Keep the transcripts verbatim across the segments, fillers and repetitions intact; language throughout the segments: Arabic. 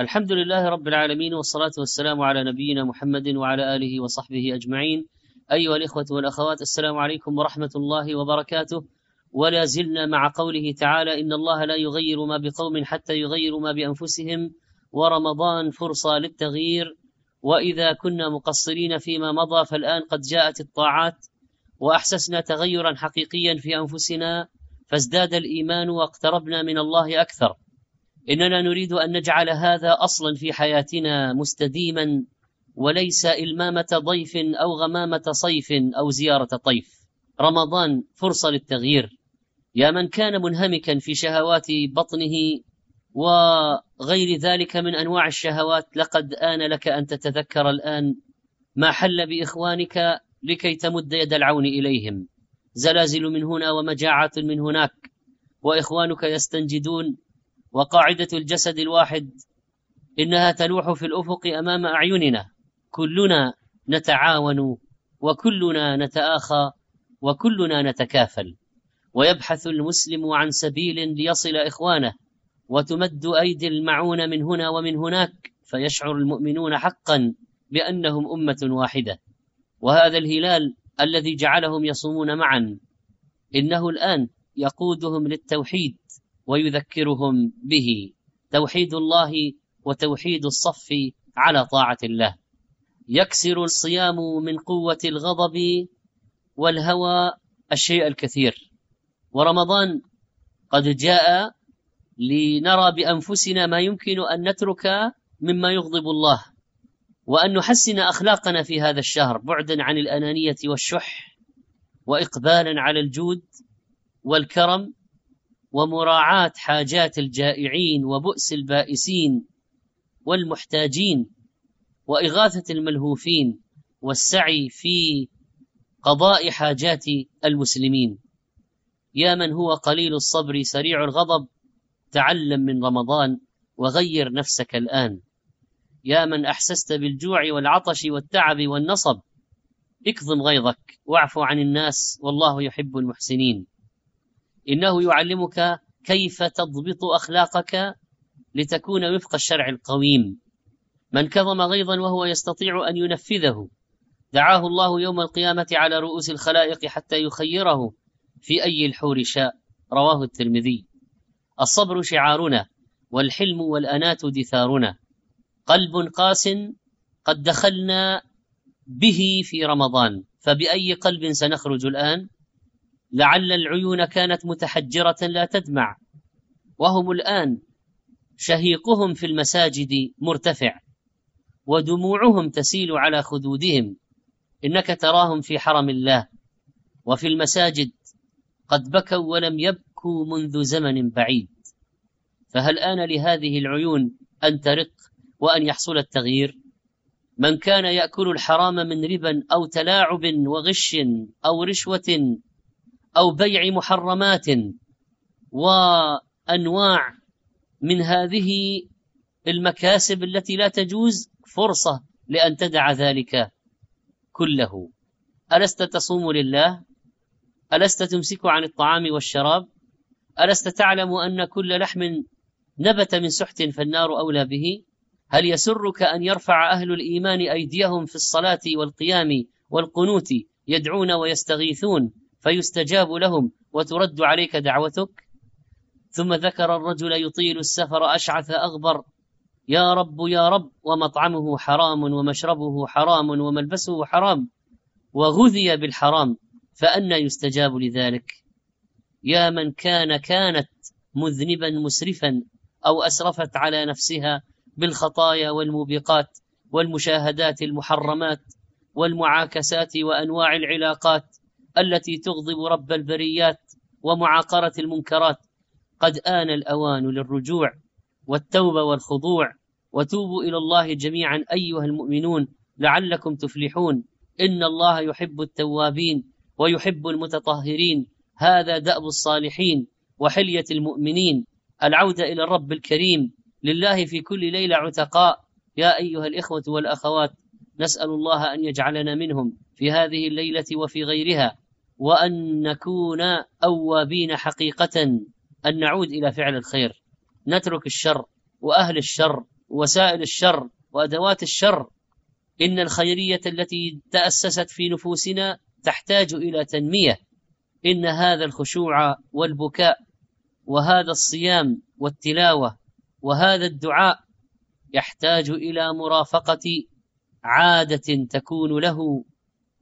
الحمد لله رب العالمين، والصلاة والسلام على نبينا محمد وعلى آله وصحبه أجمعين. أيها الإخوة والأخوات، السلام عليكم ورحمة الله وبركاته. ولا زلنا مع قوله تعالى: إن الله لا يغير ما بقوم حتى يغيروا ما بأنفسهم، ورمضان فرصة للتغيير، وإذا كنا مقصرين فيما مضى فالآن قد جاءت الطاعات وأحسسنا تغيرا حقيقيا في أنفسنا، فازداد الإيمان واقتربنا من الله أكثر. إننا نريد أن نجعل هذا أصلا في حياتنا مستديما، وليس إلمامة ضيف أو غمامة صيف أو زيارة طيف. رمضان فرصة للتغيير. يا من كان منهمكا في شهوات بطنه وغير ذلك من أنواع الشهوات، لقد آن لك أن تتذكر الآن ما حل بإخوانك لكي تمد يد العون إليهم. زلازل من هنا ومجاعات من هناك، وإخوانك يستنجدون، وقاعدة الجسد الواحد إنها تلوح في الأفق أمام أعيننا. كلنا نتعاون، وكلنا نتآخى، وكلنا نتكافل. ويبحث المسلم عن سبيل ليصل إخوانه، وتمد أيدي المعونة من هنا ومن هناك، فيشعر المؤمنون حقا بأنهم أمة واحدة. وهذا الهلال الذي جعلهم يصومون معا، إنه الآن يقودهم للتوحيد ويذكرهم به، توحيد الله وتوحيد الصف على طاعة الله. يكسر الصيام من قوة الغضب والهوى الشيء الكثير. ورمضان قد جاء لنرى بأنفسنا ما يمكن أن نترك مما يغضب الله، وأن نحسن أخلاقنا في هذا الشهر، بعدا عن الأنانية والشح، وإقبالا على الجود والكرم، ومراعاة حاجات الجائعين وبؤس البائسين والمحتاجين، وإغاثة الملهوفين، والسعي في قضاء حاجات المسلمين. يا من هو قليل الصبر سريع الغضب، تعلم من رمضان وغير نفسك الآن. يا من أحسست بالجوع والعطش والتعب والنصب، اكظم غيظك واعف عن الناس، والله يحب المحسنين. إنه يعلمك كيف تضبط أخلاقك لتكون وفق الشرع القويم. من كظم غيظا وهو يستطيع أن ينفذه، دعاه الله يوم القيامة على رؤوس الخلائق حتى يخيره في أي الحور شاء، رواه الترمذي. الصبر شعارنا، والحلم والأنات دثارنا. قلب قاس قد دخلنا به في رمضان، فبأي قلب سنخرج الآن؟ لعل العيون كانت متحجرة لا تدمع، وهم الآن شهيقهم في المساجد مرتفع، ودموعهم تسيل على خدودهم. إنك تراهم في حرم الله وفي المساجد قد بكوا ولم يبكوا منذ زمن بعيد. فهل آن لهذه العيون أن ترق وأن يحصل التغيير؟ من كان يأكل الحرام من ربا أو تلاعب وغش أو رشوة أو بيع محرمات وأنواع من هذه المكاسب التي لا تجوز، فرصة لأن تدع ذلك كله. ألست تصوم لله؟ ألست تمسك عن الطعام والشراب؟ ألست تعلم أن كل لحم نبت من سحت فالنار أولى به؟ هل يسرك أن يرفع أهل الإيمان أيديهم في الصلاة والقيام والقنوت، يدعون ويستغيثون فيستجاب لهم وترد عليك دعوتك؟ ثم ذكر الرجل يطيل السفر أشعث أغبر، يا رب يا رب، ومطعمه حرام ومشربه حرام وملبسه حرام، وغذي بالحرام، فأنى يستجاب لذلك؟ يا من كان كانت مذنبا مسرفا، أو أسرفت على نفسها بالخطايا والموبقات والمشاهدات المحرمات والمعاكسات وأنواع العلاقات التي تغضب رب البريات، ومعاقرة المنكرات، قد آن الأوان للرجوع والتوبة والخضوع. وتوبوا إلى الله جميعا أيها المؤمنون لعلكم تفلحون، إن الله يحب التوابين ويحب المتطهرين. هذا دأب الصالحين وحلية المؤمنين، العودة إلى الرب الكريم. لله في كل ليلة عتقاء. يا أيها الإخوة والأخوات، نسأل الله أن يجعلنا منهم في هذه الليلة وفي غيرها، وأن نكون أوابين حقيقة، أن نعود إلى فعل الخير، نترك الشر وأهل الشر وسائل الشر وأدوات الشر. إن الخيرية التي تأسست في نفوسنا تحتاج إلى تنمية. إن هذا الخشوع والبكاء وهذا الصيام والتلاوة وهذا الدعاء يحتاج إلى مرافقة عادة تكون له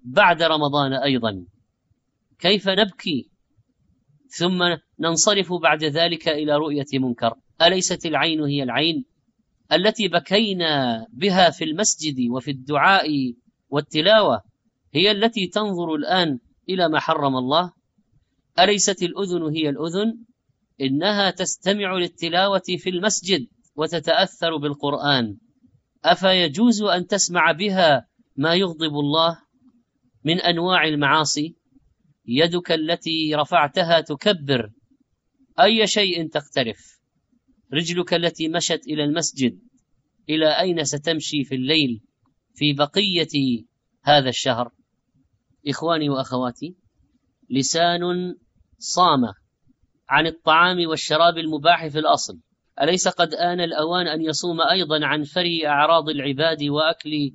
بعد رمضان أيضا. كيف نبكي ثم ننصرف بعد ذلك إلى رؤية منكر؟ أليست العين هي العين التي بكينا بها في المسجد وفي الدعاء والتلاوة هي التي تنظر الآن إلى ما حرم الله؟ أليست الأذن هي الأذن؟ إنها تستمع للتلاوة في المسجد وتتأثر بالقرآن. أفيجوز أن تسمع بها ما يغضب الله من أنواع المعاصي؟ يدك التي رفعتها تكبر أي شيء تقترف، رجلك التي مشت إلى المسجد، إلى أين ستمشي في الليل في بقية هذا الشهر؟ إخواني وأخواتي، لسان صام عن الطعام والشراب المباح في الأصل، أليس قد آن الأوان أن يصوم أيضا عن فري أعراض العباد وأكل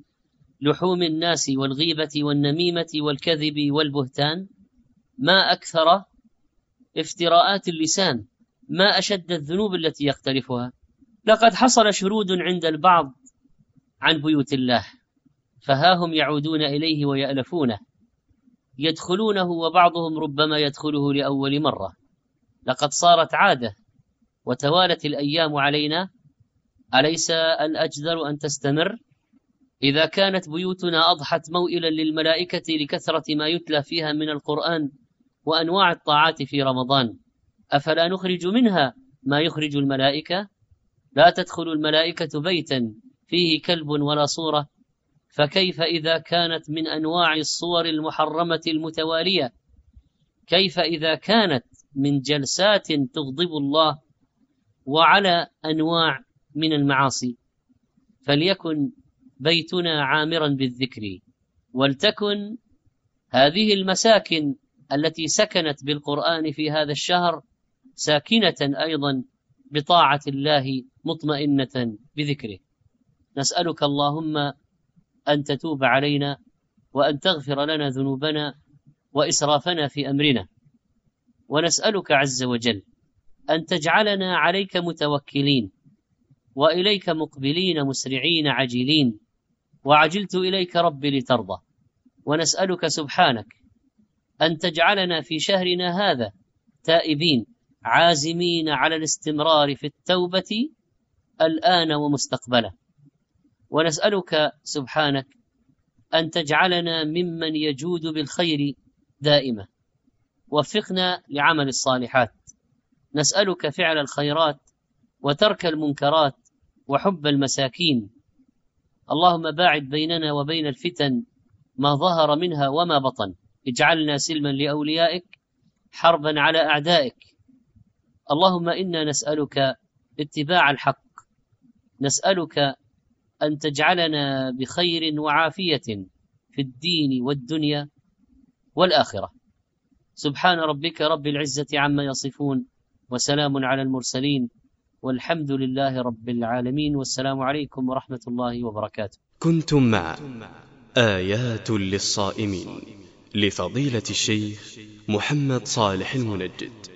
لحوم الناس والغيبة والنميمة والكذب والبهتان؟ ما أكثر افتراءات اللسان، ما أشد الذنوب التي يقترفها. لقد حصل شرود عند البعض عن بيوت الله، فها هم يعودون إليه ويألفونه، يدخلونه وبعضهم ربما يدخله لأول مرة. لقد صارت عادة وتوالت الأيام علينا. أليس الأجدر أن تستمر؟ إذا كانت بيوتنا أضحت موئلا للملائكة لكثرة ما يتلى فيها من القرآن وأنواع الطاعات في رمضان، أفلا نخرج منها ما يخرج الملائكة؟ لا تدخل الملائكة بيتا فيه كلب ولا صورة، فكيف إذا كانت من أنواع الصور المحرمة المتوالية؟ كيف إذا كانت من جلسات تغضب الله وعلى أنواع من المعاصي؟ فليكن بيتنا عامرا بالذكر، ولتكن هذه المساكن التي سكنت بالقرآن في هذا الشهر ساكنة أيضا بطاعة الله مطمئنة بذكره. نسألك اللهم أن تتوب علينا وأن تغفر لنا ذنوبنا وإسرافنا في أمرنا، ونسألك عز وجل أن تجعلنا عليك متوكلين وإليك مقبلين مسرعين عجلين. وعجلت إليك ربي لترضى. ونسألك سبحانك أن تجعلنا في شهرنا هذا تائبين عازمين على الاستمرار في التوبة الآن ومستقبلا. ونسألك سبحانك أن تجعلنا ممن يجود بالخير دائما. وفقنا لعمل الصالحات. نسألك فعل الخيرات وترك المنكرات وحب المساكين. اللهم باعد بيننا وبين الفتن ما ظهر منها وما بطن. اجعلنا سلما لأوليائك حربا على أعدائك. اللهم إنا نسألك اتباع الحق، نسألك أن تجعلنا بخير وعافية في الدين والدنيا والآخرة. سبحان ربك رب العزة عما يصفون، وسلام على المرسلين، والحمد لله رب العالمين، والسلام عليكم ورحمة الله وبركاته. كنتم مع آيات للصائمين لفضيلة الشيخ محمد صالح المنجد.